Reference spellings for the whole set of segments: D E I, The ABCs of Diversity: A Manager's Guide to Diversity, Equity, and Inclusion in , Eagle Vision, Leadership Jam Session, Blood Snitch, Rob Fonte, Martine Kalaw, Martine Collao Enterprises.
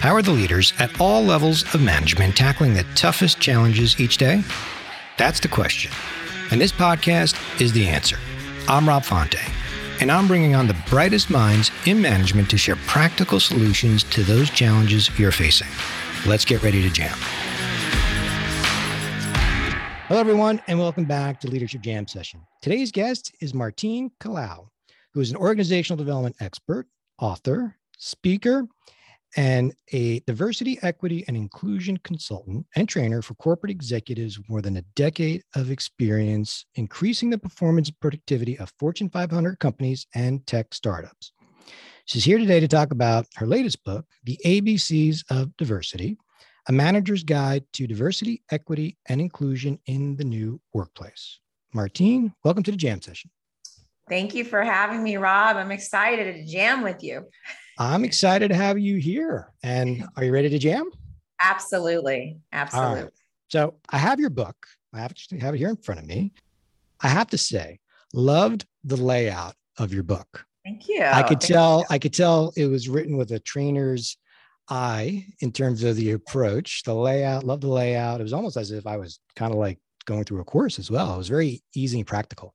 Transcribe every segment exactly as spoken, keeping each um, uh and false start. How are the leaders at all levels of management tackling the toughest challenges each day? That's the question. And this podcast is the answer. I'm Rob Fonte, and I'm bringing on the brightest minds in management to share practical solutions to those challenges you're facing. Let's get ready to jam. Hello, everyone, and welcome back to Leadership Jam Session. Today's guest is Martine Collao, who is an organizational development expert, author, speaker, and a diversity, equity, and inclusion consultant and trainer for corporate executives with more than a decade of experience increasing the performance and productivity of Fortune five hundred companies and tech startups. She's here today to talk about her latest book, The A B Cs of Diversity: A Manager's Guide to Diversity, Equity, and Inclusion in the New Workplace. Martine, welcome to the Jam Session. Thank you for having me, Rob. I'm excited to jam with you. I'm excited to have you here. And are you ready to jam? Absolutely. Absolutely. Right. So I have your book. I actually have it here in front of me. I have to say, loved the layout of your book. Thank you. I could Thank tell. You. I could tell it was written with a trainer's I, in terms of the approach, the layout, love the layout. It was almost as if I was kind of like going through a course as well. It was very easy and practical.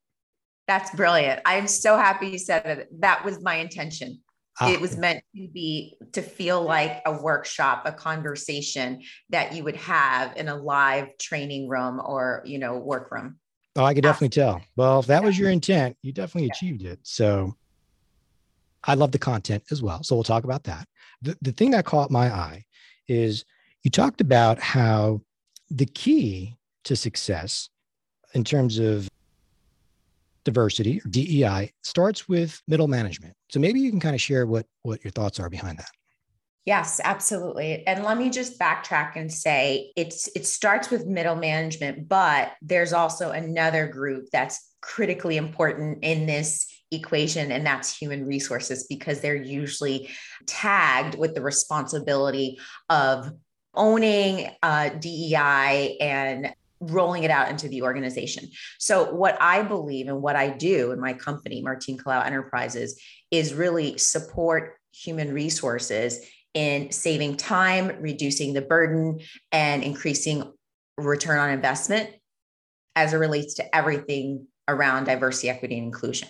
That's brilliant. I'm so happy you said it. That was my intention. Ah. It was meant to be, to feel like a workshop, a conversation that you would have in a live training room or, you know, workroom. Oh, I could definitely tell. Well, if that was your intent, you definitely yeah. achieved it. So I love the content as well. So we'll talk about that. The, the thing that caught my eye is you talked about how the key to success in terms of diversity or D E I starts with middle management. So maybe you can kind of share what, what your thoughts are behind that. Yes, absolutely. And let me just backtrack and say it's it starts with middle management, but there's also another group that's critically important in this equation, and that's human resources, because they're usually tagged with the responsibility of owning uh, D E I and rolling it out into the organization. So what I believe and what I do in my company, Martine Collao Enterprises, is really support human resources in saving time, reducing the burden, and increasing return on investment as it relates to everything around diversity, equity, and inclusion.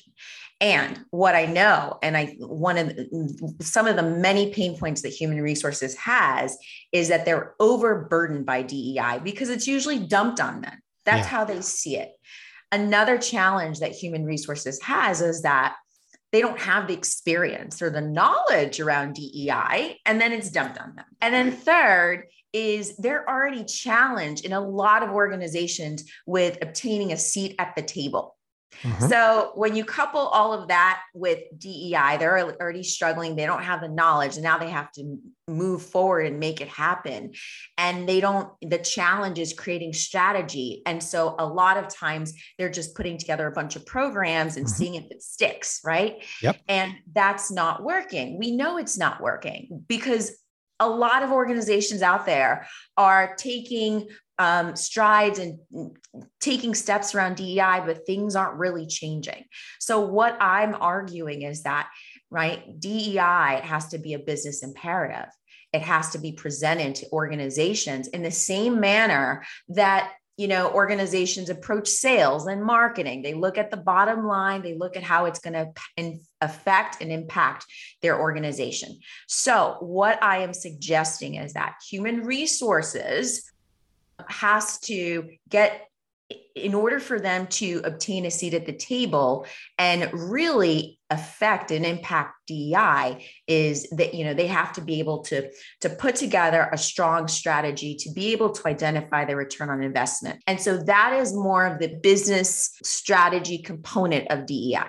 And what I know, and I one of the, some of the many pain points that human resources has is that they're overburdened by D E I because it's usually dumped on them. That's yeah. how they see it. Another challenge that human resources has is that they don't have the experience or the knowledge around D E I, and then it's dumped on them. And then third is they're already challenged in a lot of organizations with obtaining a seat at the table. Mm-hmm. So when you couple all of that with D E I, they're already struggling. They don't have the knowledge. And now they have to move forward and make it happen. And they don't, the challenge is creating strategy. And so a lot of times they're just putting together a bunch of programs and mm-hmm. seeing if it sticks, right? Yep. And that's not working. We know it's not working because a lot of organizations out there are taking um, strides and taking steps around D E I, but things aren't really changing. So what I'm arguing is that, right, D E I has to be a business imperative. It has to be presented to organizations in the same manner that, you know, organizations approach sales and marketing. They look at the bottom line. They look at how it's going to affect and impact their organization. So what I am suggesting is that human resources has to get, in order for them to obtain a seat at the table and really affect and impact D E I, is that, you know, they have to be able to, to put together a strong strategy to be able to identify the return on investment. And so that is more of the business strategy component of D E I.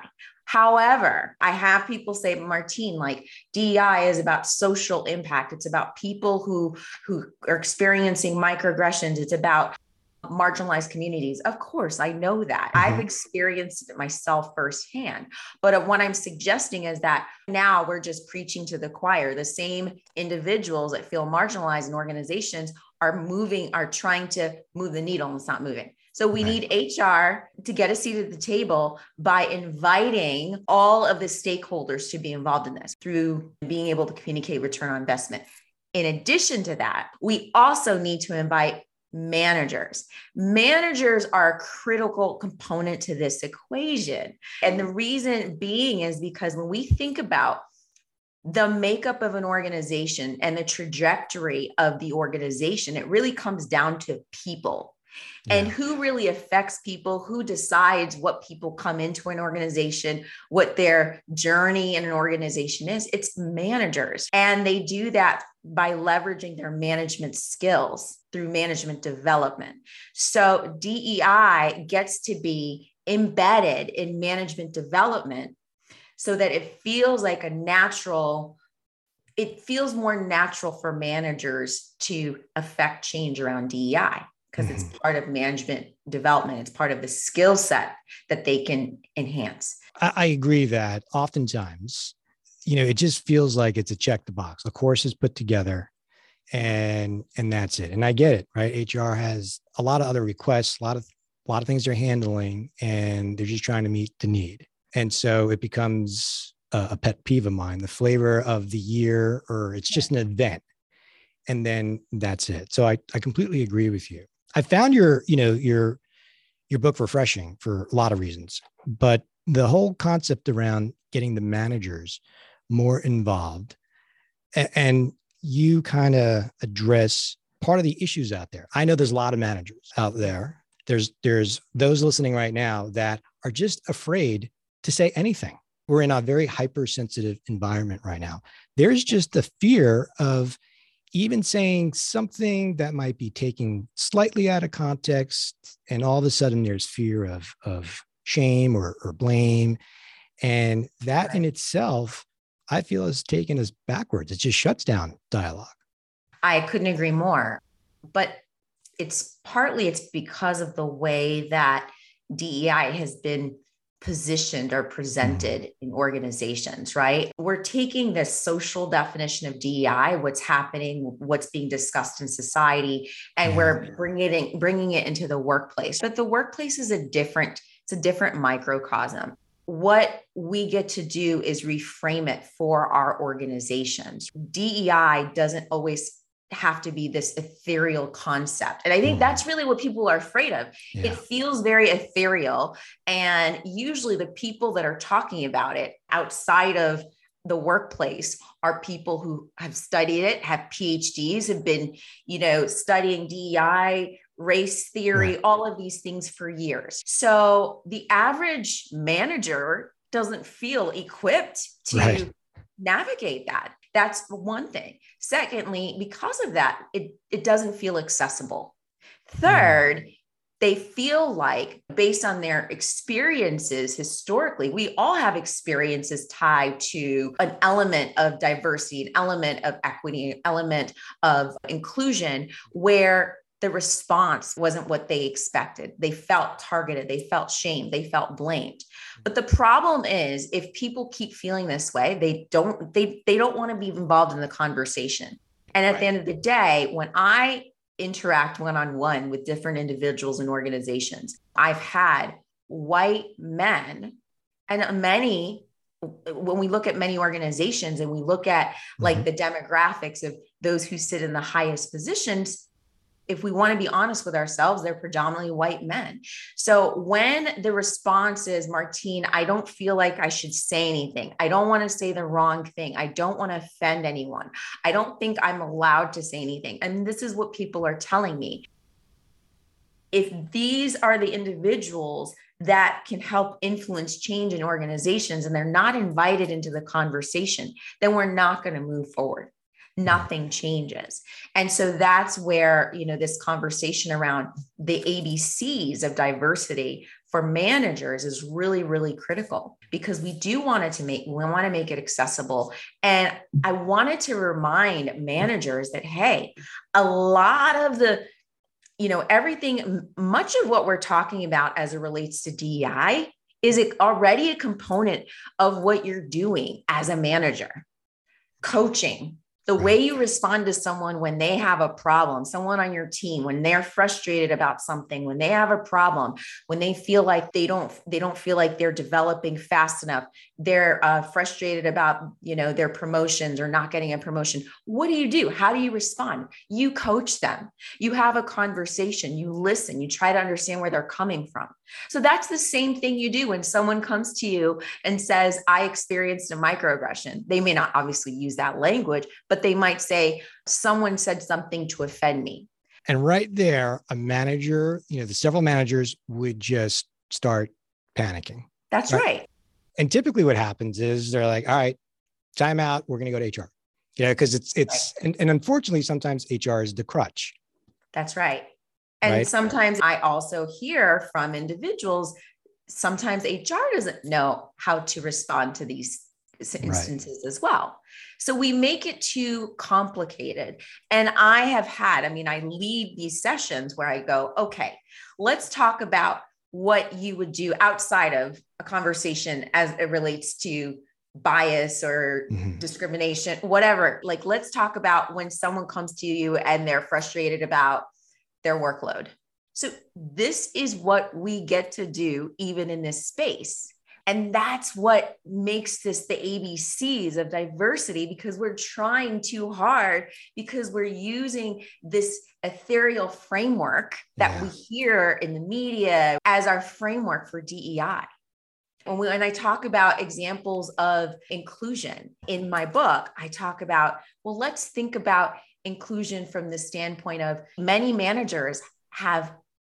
However, I have people say, Martine, like D E I is about social impact. It's about people who, who are experiencing microaggressions. It's about marginalized communities. Of course, I know that. Mm-hmm. I've experienced it myself firsthand. But what I'm suggesting is that now we're just preaching to the choir. The same individuals that feel marginalized in organizations are moving, are trying to move the needle, and it's not moving. So we right. need H R to get a seat at the table by inviting all of the stakeholders to be involved in this through being able to communicate return on investment. In addition to that, we also need to invite managers. Managers are a critical component to this equation. And the reason being is because when we think about the makeup of an organization and the trajectory of the organization, it really comes down to people. And who really affects people, who decides what people come into an organization, what their journey in an organization is, it's managers. And they do that by leveraging their management skills through management development. So D E I gets to be embedded in management development so that it feels like a natural, it feels more natural for managers to affect change around D E I. Because it's part of management development. It's part of the skill set that they can enhance. I agree that oftentimes, you know, it just feels like it's a check the box. A course is put together and and that's it. And I get it, right? H R has a lot of other requests, a lot of a lot of things they're handling, and they're just trying to meet the need. And so it becomes a, a pet peeve of mine, the flavor of the year, or it's just an event. And then that's it. So I, I completely agree with you. I found your, you know, your, your book refreshing for a lot of reasons, but the whole concept around getting the managers more involved, and you kind of address part of the issues out there. I know there's a lot of managers out there. There's, there's those listening right now that are just afraid to say anything. We're in a very hypersensitive environment right now. There's just the fear of even saying something that might be taken slightly out of context, and all of a sudden there's fear of, of shame or, or blame. And that in itself, I feel is taken as backwards. It just shuts down dialogue. I couldn't agree more, but it's partly, it's because of the way that D E I has been positioned or presented in organizations, right? We're taking this social definition of D E I, what's happening, what's being discussed in society, and we're bringing it, in, bringing it into the workplace. But the workplace is a different, it's a different microcosm. What we get to do is reframe it for our organizations. D E I doesn't always have to be this ethereal concept. And I think mm. that's really what people are afraid of. Yeah. It feels very ethereal. And usually the people that are talking about it outside of the workplace are people who have studied it, have P H Ds, have been, you know, studying D E I, race theory, right. all of these things for years. So the average manager doesn't feel equipped to right. navigate that. That's one thing. Secondly, because of that, it, it doesn't feel accessible. Third, they feel like based on their experiences historically, we all have experiences tied to an element of diversity, an element of equity, an element of inclusion where the response wasn't what they expected. They felt targeted. They felt shamed. They felt blamed. But the problem is if people keep feeling this way, they don't, they, they don't want to be involved in the conversation. And at right. the end of the day, when I interact one-on-one with different individuals and organizations, I've had white men and many, when we look at many organizations and we look at mm-hmm. like the demographics of those who sit in the highest positions, if we want to be honest with ourselves, they're predominantly white men. So when the response is, Martine, I don't feel like I should say anything. I don't want to say the wrong thing. I don't want to offend anyone. I don't think I'm allowed to say anything. And this is what people are telling me. If these are the individuals that can help influence change in organizations and they're not invited into the conversation, then we're not going to move forward. Nothing changes. And so that's where, you know, this conversation around the A B Cs of diversity for managers is really, really critical because we do want it to make, we want to make it accessible. And I wanted to remind managers that, hey, a lot of the, you know, everything, much of what we're talking about as it relates to D E I is it already a component of what you're doing as a manager, coaching, The way you respond to someone when they have a problem, someone on your team, when they're frustrated about something, when they have a problem, when they feel like they don't, they don't feel like they're developing fast enough, they're uh, frustrated about, you know, their promotions or not getting a promotion. What do you do? How do you respond? You coach them. You have a conversation. You listen. You try to understand where they're coming from. So that's the same thing you do when someone comes to you and says, I experienced a microaggression. They may not obviously use that language, but But they might say, someone said something to offend me. And right there, a manager, you know, the several managers would just start panicking. That's right. right. And typically what happens is they're like, all right, time out. We're going to go to H R. You know, because it's, it's, right. and, and unfortunately, sometimes H R is the crutch. That's right. And right? sometimes I also hear from individuals, sometimes H R doesn't know how to respond to these instances right. as well. So we make it too complicated. And I have had, I mean, I lead these sessions where I go, okay, let's talk about what you would do outside of a conversation as it relates to bias or mm-hmm. discrimination, whatever. Like, let's talk about when someone comes to you and they're frustrated about their workload. So this is what we get to do even in this space. And that's what makes this the A B Cs of diversity, because we're trying too hard, because we're using this ethereal framework that yeah. we hear in the media as our framework for D E I. And when I talk about examples of inclusion in my book, I talk about, well, let's think about inclusion from the standpoint of many managers have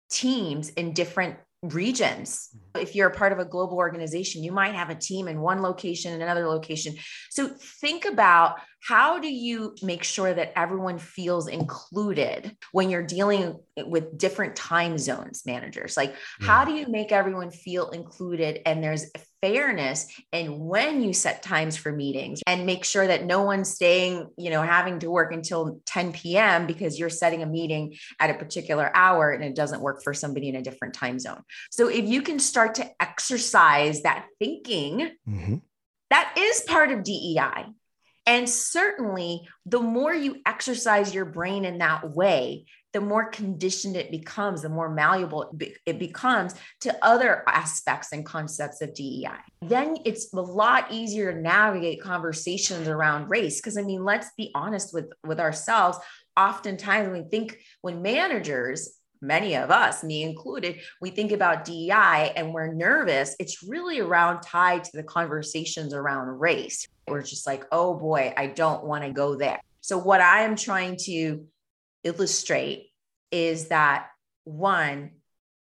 teams in different regions. If you're a part of a global organization, you might have a team in one location and another location. So think about, how do you make sure that everyone feels included when you're dealing with different time zones, managers? Like, yeah. how do you make everyone feel included? And there's fairness in when you set times for meetings, and make sure that no one's staying, you know, having to work until ten p.m. because you're setting a meeting at a particular hour and it doesn't work for somebody in a different time zone. So if you can start to exercise that thinking, mm-hmm. that is part of D E I. And certainly, the more you exercise your brain in that way, the more conditioned it becomes, the more malleable it, be- it becomes to other aspects and concepts of D E I. Then it's a lot easier to navigate conversations around race. Because I mean, let's be honest with, with ourselves. Oftentimes, we think when managers, many of us, me included, we think about D E I and we're nervous. It's really around tied to the conversations around race. We're just like, oh boy, I don't want to go there. So what I am trying to illustrate is that, one,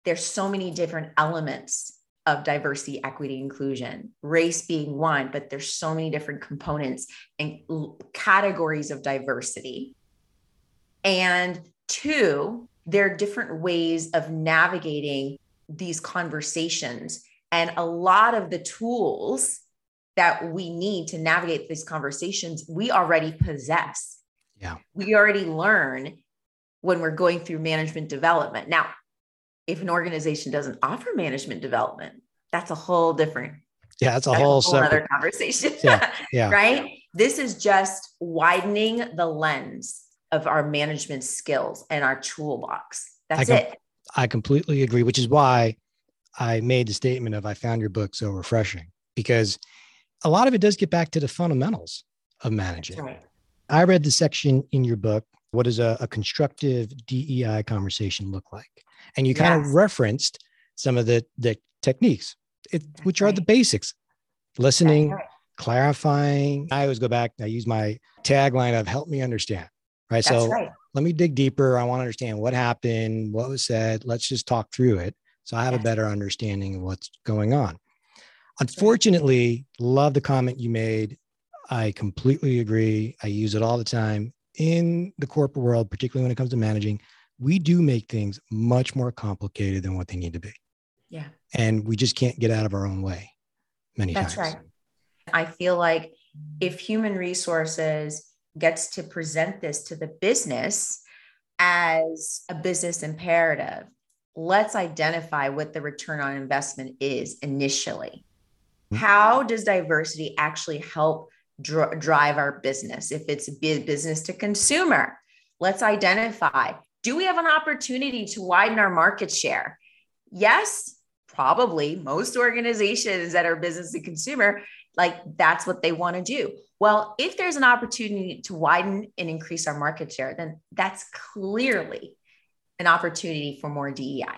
there's so many different elements of diversity, equity, inclusion, race being one, but there's so many different components and categories of diversity. And two, there are different ways of navigating these conversations. And a lot of the tools that we need to navigate these conversations, we already possess. Yeah. We already learn when we're going through management development. Now, if an organization doesn't offer management development, that's a whole different. Yeah, that's a that's whole, a whole other conversation. Yeah, yeah. Right? This is just widening the lens of our management skills and our toolbox. That's I com- it. I completely agree, which is why I made the statement of, I found your book so refreshing, because a lot of it does get back to the fundamentals of managing. Right. I read the section in your book, what does a, a constructive D E I conversation look like? And you yes. kind of referenced some of the, the techniques, it, which right. are the basics, listening, right. clarifying. I always go back, I use my tagline of help me understand, right? That's so right. let me dig deeper. I want to understand what happened, what was said. Let's just talk through it. So I have yes. a better understanding of what's going on. Unfortunately, love the comment you made. I completely agree. I use it all the time in the corporate world, particularly when it comes to managing. We do make things much more complicated than what they need to be. Yeah. And we just can't get out of our own way many times. That's right. I feel like if human resources gets to present this to the business as a business imperative, let's identify what the return on investment is initially. How does diversity actually help dr- drive our business. If it's business to consumer, let's identify, do we have an opportunity to widen our market share? Yes, probably most organizations that are business to consumer, like that's what they want to do. Well, if there's an opportunity to widen and increase our market share, then that's clearly an opportunity for more D E I.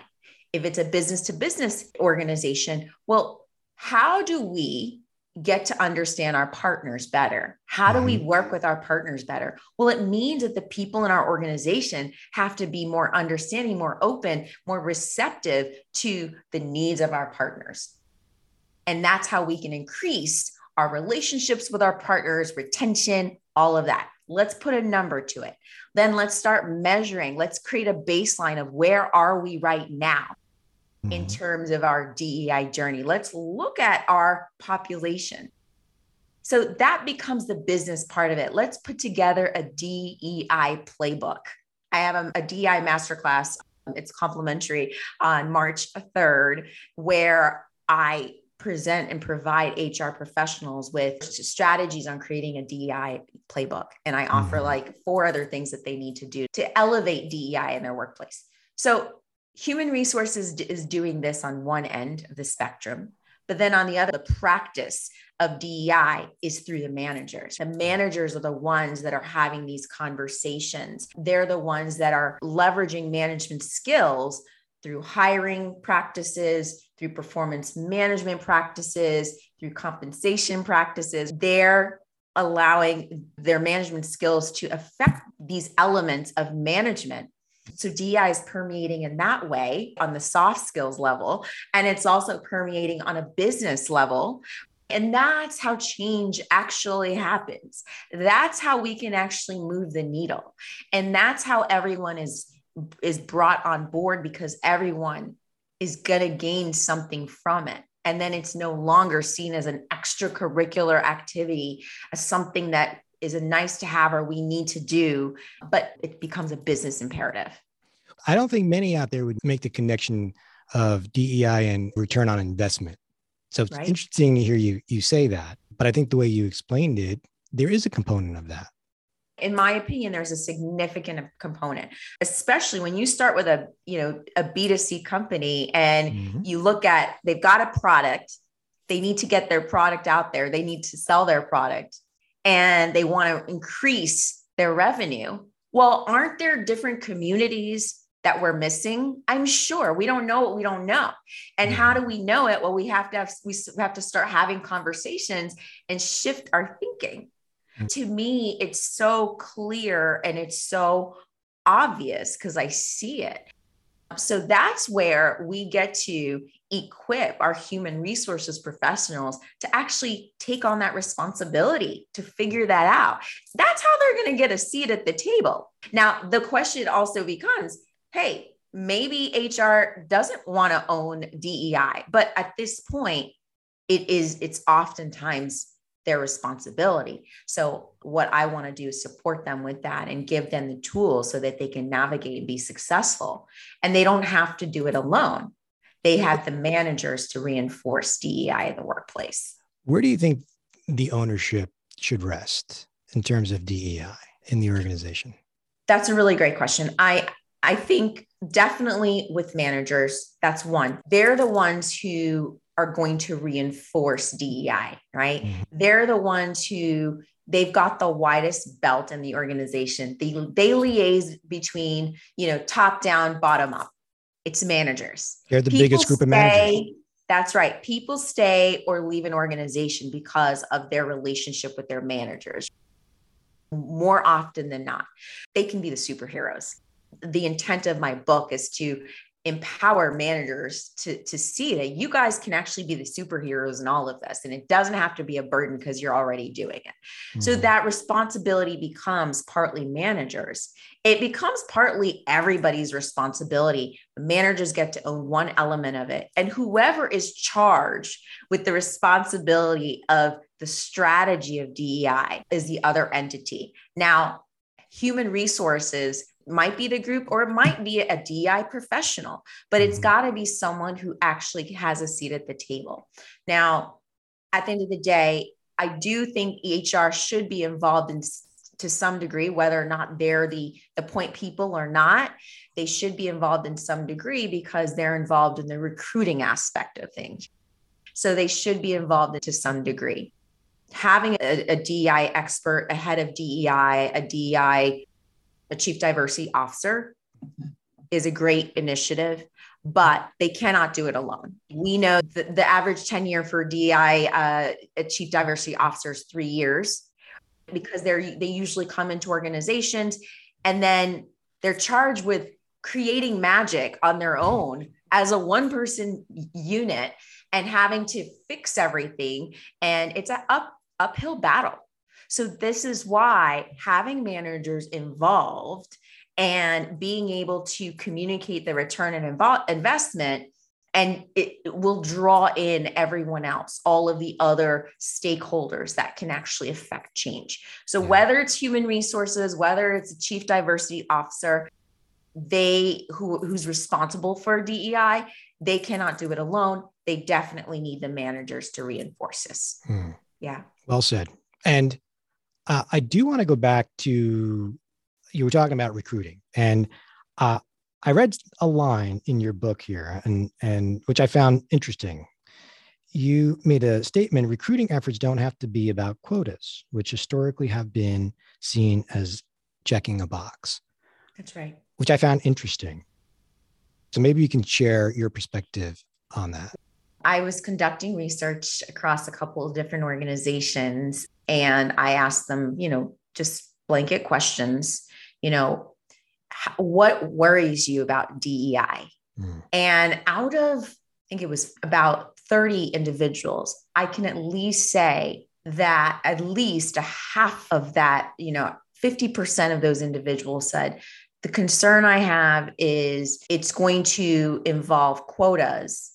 If it's a business to business organization, well, how do we get to understand our partners better? How do we work with our partners better? Well, it means that the people in our organization have to be more understanding, more open, more receptive to the needs of our partners. And that's how we can increase our relationships with our partners, retention, all of that. Let's put a number to it. Then let's start measuring. Let's create a baseline of where are we right now mm-hmm. in terms of our D E I journey. Let's look at our population. So that becomes the business part of it. Let's put together a D E I playbook. I have a, a D E I masterclass. It's complimentary on March third, where I present and provide H R professionals with strategies on creating a D E I playbook. And I offer mm-hmm. like four other things that they need to do to elevate D E I in their workplace. So human resources d- is doing this on one end of the spectrum, but then on the other, the practice of D E I is through the managers. The managers are the ones that are having these conversations. They're the ones that are leveraging management skills through hiring practices, through performance management practices, through compensation practices. They're allowing their management skills to affect these elements of management. So D E I is permeating in that way on the soft skills level, and it's also permeating on a business level. And that's how change actually happens. That's how we can actually move the needle. And that's how everyone is, is brought on board, because everyone is going to gain something from it. And then it's no longer seen as an extracurricular activity, as something that is a nice to have or we need to do, but it becomes a business imperative. I don't think many out there would make the connection of D E I and return on investment. So it's right? interesting to hear you, you say that, but I think the way you explained it, there is a component of that. In my opinion, there's a significant component, especially when you start with a, you know, a B two C company and mm-hmm. you look at, they've got a product, they need to get their product out there. They need to sell their product and they want to increase their revenue. Well, aren't there different communities that we're missing? I'm sure we don't know what we don't know. And how do we know it? Well, we have to have, we have to start having conversations and shift our thinking. To me, it's so clear and it's so obvious because I see it. So that's where we get to equip our human resources professionals to actually take on that responsibility to figure that out. That's how they're going to get a seat at the table. Now, the question also becomes, hey, maybe H R doesn't want to own D E I, but at this point, it is, it's oftentimes their responsibility. So what I want to do is support them with that and give them the tools so that they can navigate and be successful. And they don't have to do it alone. They have the managers to reinforce D E I in the workplace. Where do you think the ownership should rest in terms of D E I in the organization? That's a really great question. I, I think definitely with managers, that's one. They're the ones who are going to reinforce D E I, right? Mm-hmm. They're the ones who, they've got the widest belt in the organization. They, they liaise between, you know, top down, bottom up. It's managers. They're the People biggest group stay, of managers. That's right. People stay or leave an organization because of their relationship with their managers. More often than not, they can be the superheroes. The intent of my book is to empower managers to, to see that you guys can actually be the superheroes in all of this. And it doesn't have to be a burden because you're already doing it. Mm-hmm. So that responsibility becomes partly managers. It becomes partly everybody's responsibility. Managers get to own one element of it. And whoever is charged with the responsibility of the strategy of D E I is the other entity. Now, human resources might be the group or it might be a D E I professional, but it's got to be someone who actually has a seat at the table. Now, at the end of the day, I do think H R should be involved in to some degree, whether or not they're the, the point people or not, they should be involved in some degree because they're involved in the recruiting aspect of things. So they should be involved to some degree. Having a, a D E I expert, a head of D E I, a D E I, a chief diversity officer is a great initiative, but they cannot do it alone. We know that the average tenure for D E I, uh, a chief diversity officer is three years. Because they're they usually come into organizations and then they're charged with creating magic on their own as a one-person unit and having to fix everything. And it's an up, uphill battle. So this is why having managers involved and being able to communicate the return on invol- investment and it will draw in everyone else, all of the other stakeholders that can actually affect change. So whether it's human resources, whether it's a chief diversity officer, they who, who's responsible for D E I, they cannot do it alone. They definitely need the managers to reinforce this. Hmm. Yeah. Well said. And uh, I do want to go back to, you were talking about recruiting and uh I read a line in your book here, and and which I found interesting. You made a statement, recruiting efforts don't have to be about quotas, which historically have been seen as checking a box. That's right. Which I found interesting. So maybe you can share your perspective on that. I was conducting research across a couple of different organizations, and I asked them, you know, just blanket questions, you know, what worries you about D E I? Mm. And out of, I think it was about thirty individuals, I can at least say that at least a half of that, you know, fifty percent of those individuals said, the concern I have is it's going to involve quotas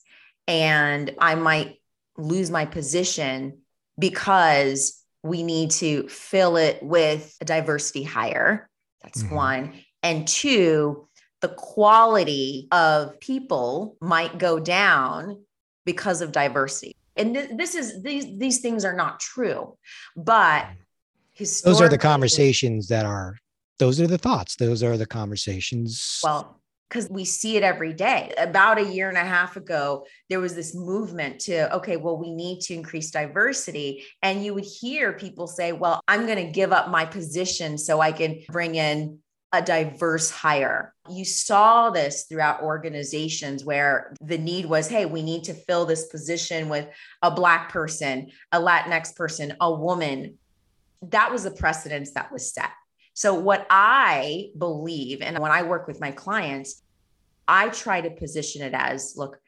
and I might lose my position because we need to fill it with a diversity hire. That's mm-hmm. one. And two, the quality of people might go down because of diversity. And th- this is these these things are not true, but historically, those are the conversations that are. Those are the thoughts. Those are the conversations. Well, because we see it every day. About a year and a half ago, there was this movement to okay, well, we need to increase diversity, and you would hear people say, "Well, I'm going to give up my position so I can bring in." A diverse hire. You saw this throughout organizations where the need was, hey, we need to fill this position with a Black person, a Latinx person, a woman. That was the precedence that was set. So what I believe, and when I work with my clients, I try to position it as, look,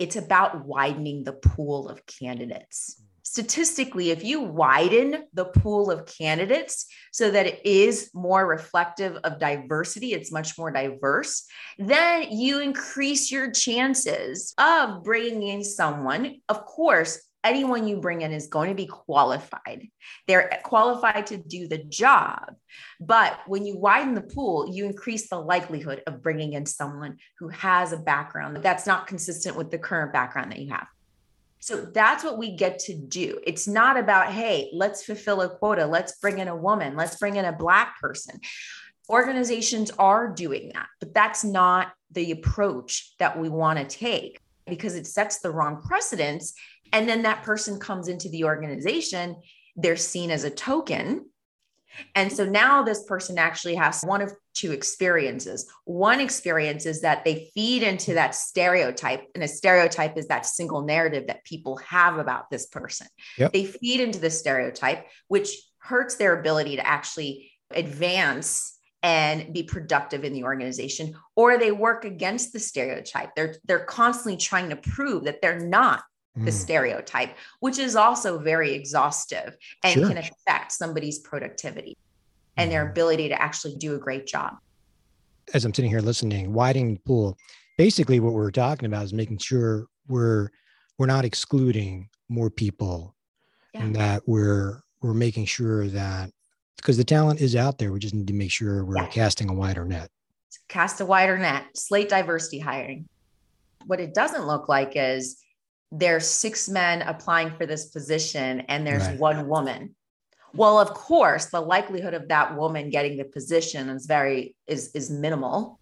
it's about widening the pool of candidates. Statistically, if you widen the pool of candidates so that it is more reflective of diversity, it's much more diverse, then you increase your chances of bringing in someone. Of course, anyone you bring in is going to be qualified. They're qualified to do the job. But when you widen the pool, you increase the likelihood of bringing in someone who has a background that's not consistent with the current background that you have. So that's what we get to do. It's not about, hey, let's fulfill a quota. Let's bring in a woman. Let's bring in a Black person. Organizations are doing that, but that's not the approach that we want to take because it sets the wrong precedence. And then that person comes into the organization, they're seen as a token. And so now this person actually has one of two experiences. One experience is that they feed into that stereotype, and a stereotype is that single narrative that people have about this person. Yep. They feed into the stereotype, which hurts their ability to actually advance and be productive in the organization, or they work against the stereotype. They're, they're constantly trying to prove that they're not the stereotype, which is also very exhaustive and sure. can affect somebody's productivity and their ability to actually do a great job. As I'm sitting here listening, widening the pool, basically what we're talking about is making sure we're we're not excluding more people yeah. and that we're we're making sure that because the talent is out there, we just need to make sure we're yeah. casting a wider net. Cast a wider net, slate diversity hiring. What it doesn't look like is there's six men applying for this position and there's right. one woman. Well, of course, the likelihood of that woman getting the position is very, is, is minimal.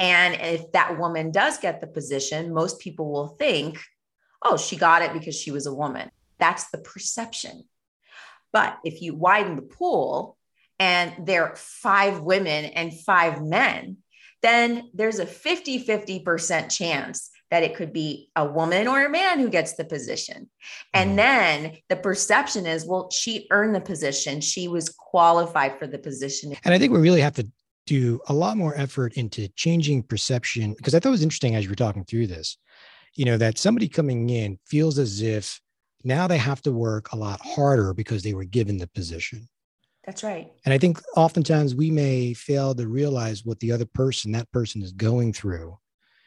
And if that woman does get the position, most people will think, oh, she got it because she was a woman. That's the perception. But if you widen the pool and there are five women and five men, then there's a fifty-fifty percent chance that it could be a woman or a man who gets the position. And then the perception is, well, she earned the position. She was qualified for the position. And I think we really have to do a lot more effort into changing perception, because I thought it was interesting as you were talking through this, you know, that somebody coming in feels as if now they have to work a lot harder because they were given the position. That's right. And I think oftentimes we may fail to realize what the other person, that person is going through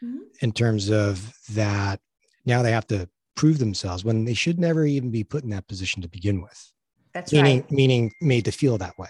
mm-hmm. in terms of that. Now they have to prove themselves when they should never even be put in that position to begin with. That's meaning, right. Meaning made to feel that way.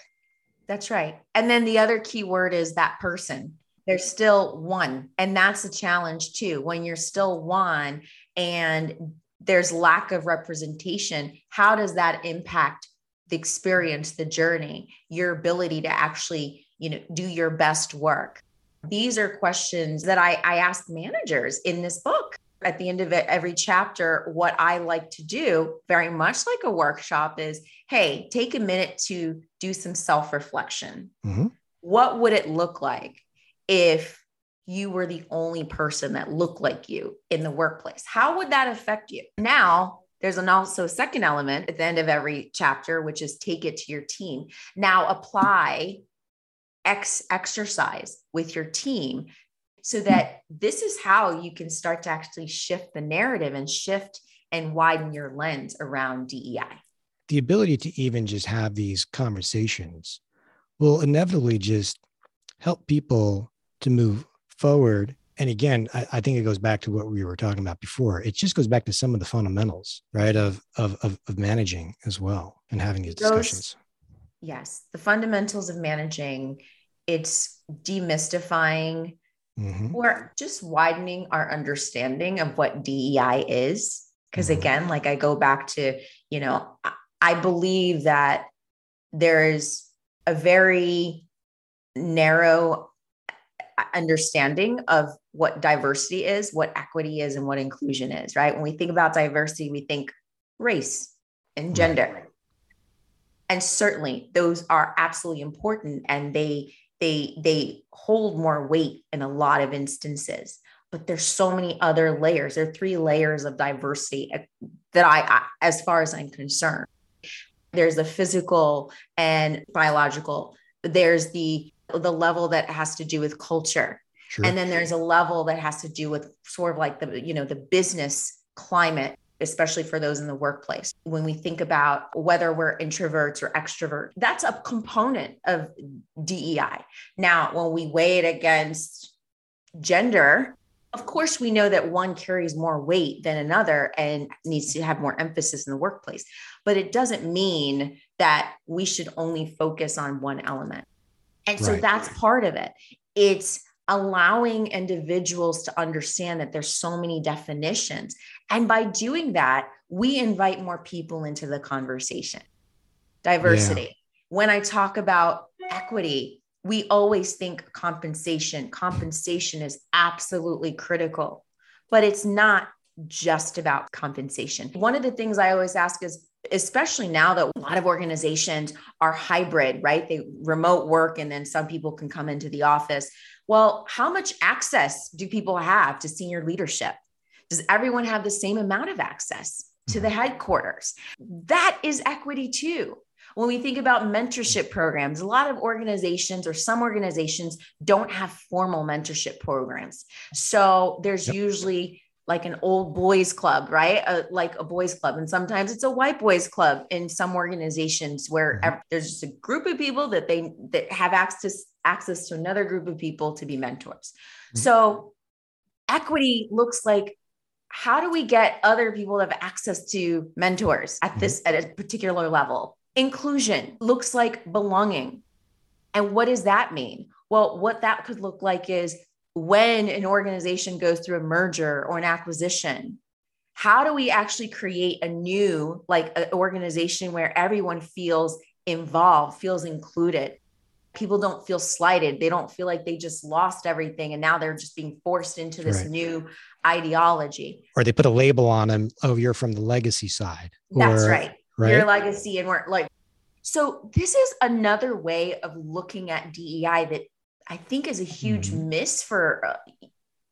That's right. And then the other key word is that person. There's still one. And that's a challenge too. When you're still one and there's lack of representation, how does that impact the experience, the journey, your ability to actually, you know, do your best work? These are questions that I, I ask managers in this book. At the end of it, every chapter, what I like to do, very much like a workshop, is, hey, take a minute to do some self-reflection. Mm-hmm. What would it look like if you were the only person that looked like you in the workplace? How would that affect you? Now, there's an also a second element at the end of every chapter, which is take it to your team. Now apply X exercise with your team, so that this is how you can start to actually shift the narrative and shift and widen your lens around D E I. The ability to even just have these conversations will inevitably just help people to move forward. And again, I, I think it goes back to what we were talking about before. It just goes back to some of the fundamentals, right, of of of, of managing as well and having these Those, discussions. Yes, the fundamentals of managing, it's demystifying mm-hmm. or just widening our understanding of what D E I is. Because mm-hmm. again, like I go back to, you know, I, I believe that there is a very narrow understanding of what diversity is, what equity is, and what inclusion is, right? When we think about diversity, we think race and gender. Right. And certainly those are absolutely important, and they they they hold more weight in a lot of instances. But there's so many other layers. There are three layers of diversity that I, I as far as I'm concerned. There's the physical and biological. There's the the level that has to do with culture. Sure. And then there's a level that has to do with sort of like the, you know, the business climate, especially for those in the workplace. When we think about whether we're introverts or extroverts, that's a component of D E I. Now, when we weigh it against gender, of course, we know that one carries more weight than another and needs to have more emphasis in the workplace, but it doesn't mean that we should only focus on one element. And so right. that's part of it. It's allowing individuals to understand that there's so many definitions. And by doing that, we invite more people into the conversation. Diversity. Yeah. When I talk about equity, we always think compensation. Compensation is absolutely critical, but it's not just about compensation. One of the things I always ask is, especially now that a lot of organizations are hybrid, right? They remote work and then some people can come into the office. Well, how much access do people have to senior leadership? Does everyone have the same amount of access to the headquarters? That is equity too. When we think about mentorship programs, a lot of organizations or some organizations don't have formal mentorship programs. So there's yep. usually like an old boys club, right? Uh, like a boys club. And sometimes it's a white boys club in some organizations where mm-hmm. there's just a group of people that they that have access, access to another group of people to be mentors. Mm-hmm. So equity looks like, how do we get other people to have access to mentors at this, mm-hmm. at a particular level? Inclusion looks like belonging. And what does that mean? Well, what that could look like is, when an organization goes through a merger or an acquisition, how do we actually create a new, like an organization where everyone feels involved, feels included? People don't feel slighted. They don't feel like they just lost everything and now they're just being forced into this right. new ideology. Or they put a label on them. Oh, you're from the legacy side. That's or, right. right. Your legacy. And we're like, so this is another way of looking at D E I that I think is a huge mm-hmm. miss for uh,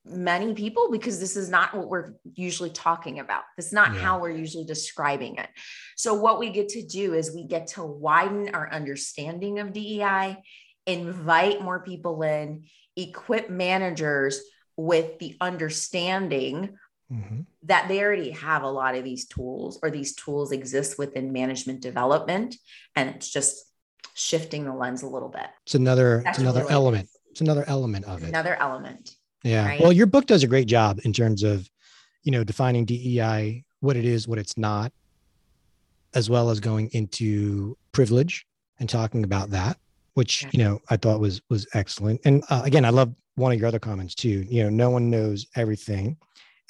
many people, because this is not what we're usually talking about. That's not yeah. how we're usually describing it. So what we get to do is we get to widen our understanding of D E I, invite more people in, equip managers with the understanding mm-hmm. that they already have a lot of these tools, or these tools exist within management development. And it's just shifting the lens a little bit. It's another, it's another element. It's another element of it. Another element. Yeah. Right. Well, your book does a great job in terms of, you know, defining D E I, what it is, what it's not, as well as going into privilege and talking about that, which, you know, I thought was, was excellent. And uh, again, I love one of your other comments too. You know, no one knows everything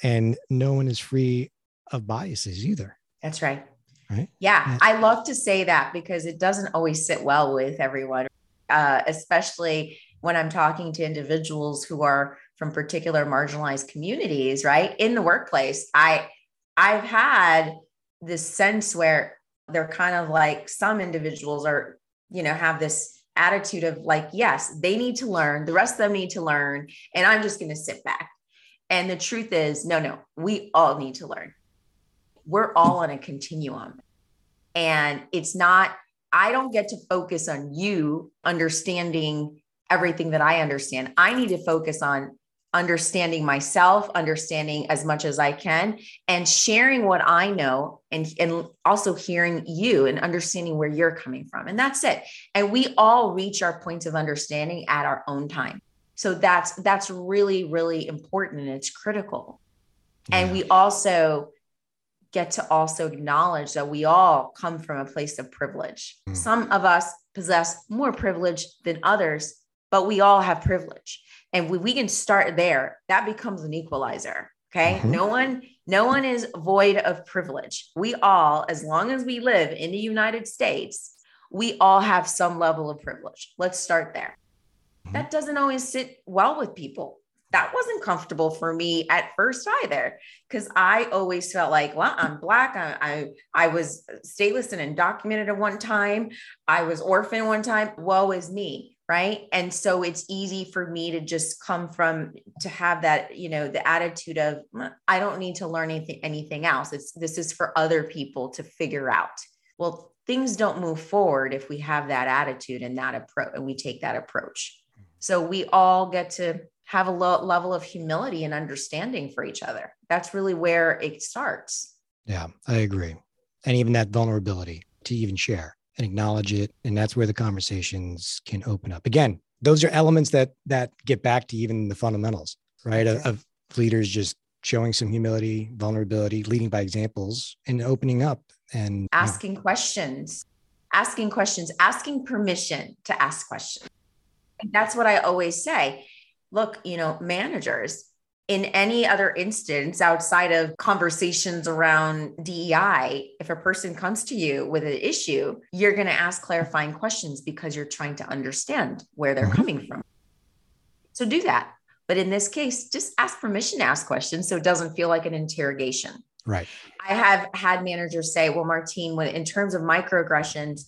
and no one is free of biases either. That's right. Right. Yeah. That's- I love to say that because it doesn't always sit well with everyone, uh, especially when I'm talking to individuals who are from particular marginalized communities, right? In the workplace, I, I've had this sense where they're kind of like, some individuals are, you know, have this attitude of like, yes, they need to learn, the rest of them need to learn, and I'm just going to sit back. And the truth is, no, no, we all need to learn. We're all on a continuum. And it's not, I don't get to focus on you understanding everything that I understand. I need to focus on understanding myself, understanding as much as I can, and sharing what I know, and, and also hearing you and understanding where you're coming from. And that's it. And we all reach our points of understanding at our own time. So that's, that's really, really important. And it's critical. Yeah. And we also get to also acknowledge that we all come from a place of privilege. Mm. Some of us possess more privilege than others, but we all have privilege. And we, we can start there. That becomes an equalizer. Okay. Mm-hmm. No one, no one is void of privilege. We all, as long as we live in the United States, we all have some level of privilege. Let's start there. Mm-hmm. That doesn't always sit well with people. That wasn't comfortable for me at first either, because I always felt like, well, I'm Black. I, I I was stateless and undocumented at one time. I was orphaned one time. Woe is me, right? And so it's easy for me to just come from, to have that, you know, the attitude of, I don't need to learn anything, anything else. It's, this is for other people to figure out. Well, things don't move forward if we have that attitude and that approach, and we take that approach. So we all get to have a low level of humility and understanding for each other. That's really where it starts. Yeah, I agree. And even that vulnerability to even share and acknowledge it. And that's where the conversations can open up. Again, those are elements that that get back to even the fundamentals, right? Of, of leaders just showing some humility, vulnerability, leading by examples, and opening up and asking yeah. questions, asking questions, asking permission to ask questions. And that's what I always say. Look, you know, managers, in any other instance outside of conversations around D E I, if a person comes to you with an issue, you're going to ask clarifying questions because you're trying to understand where they're coming from. So do that. But in this case, just ask permission to ask questions so it doesn't feel like an interrogation. Right. I have had managers say, well, Martine, when in terms of microaggressions,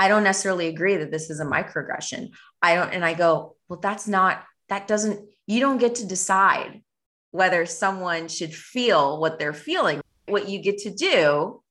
I don't necessarily agree that this is a microaggression. I don't. And I go, well, that's not. That doesn't, you don't get to decide whether someone should feel what they're feeling. What you get to do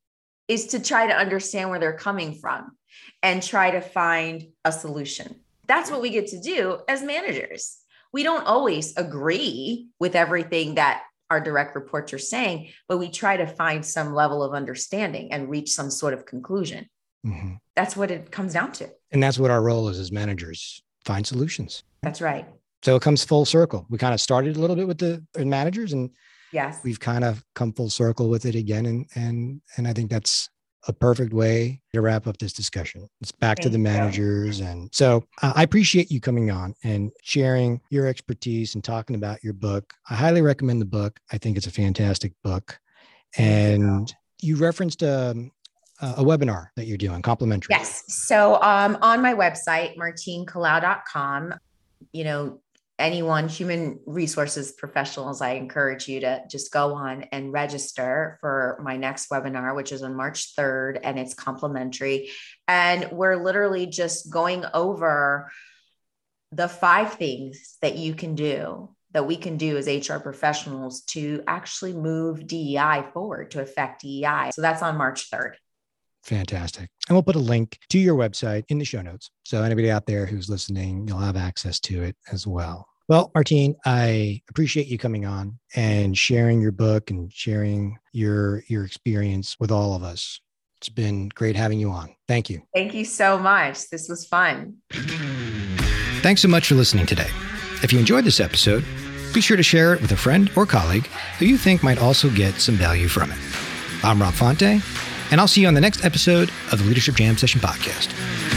is to try to understand where they're coming from and try to find a solution. That's what we get to do as managers. We don't always agree with everything that our direct reports are saying, but we try to find some level of understanding and reach some sort of conclusion. Mm-hmm. That's what it comes down to. And that's what our role is as managers, find solutions. That's right. So it comes full circle. We kind of started a little bit with the managers, and yes, we've kind of come full circle with it again. And and and I think that's a perfect way to wrap up this discussion. It's back Thank to the managers. You. And so uh, I appreciate you coming on and sharing your expertise and talking about your book. I highly recommend the book. I think it's a fantastic book. And you referenced a, a webinar that you're doing, complimentary. Yes. So um, on my website, martine calau dot com, you know, anyone, human resources professionals, I encourage you to just go on and register for my next webinar, which is on March third, and it's complimentary. And we're literally just going over the five things that you can do, that we can do as H R professionals to actually move D E I forward, to affect D E I. So that's on March third. Fantastic. And we'll put a link to your website in the show notes. So anybody out there who's listening, you'll have access to it as well. Well, Martine, I appreciate you coming on and sharing your book and sharing your, your experience with all of us. It's been great having you on. Thank you. Thank you so much. This was fun. Thanks so much for listening today. If you enjoyed this episode, be sure to share it with a friend or colleague who you think might also get some value from it. I'm Rob Fonte. And I'll see you on the next episode of the Leadership Jam Session podcast.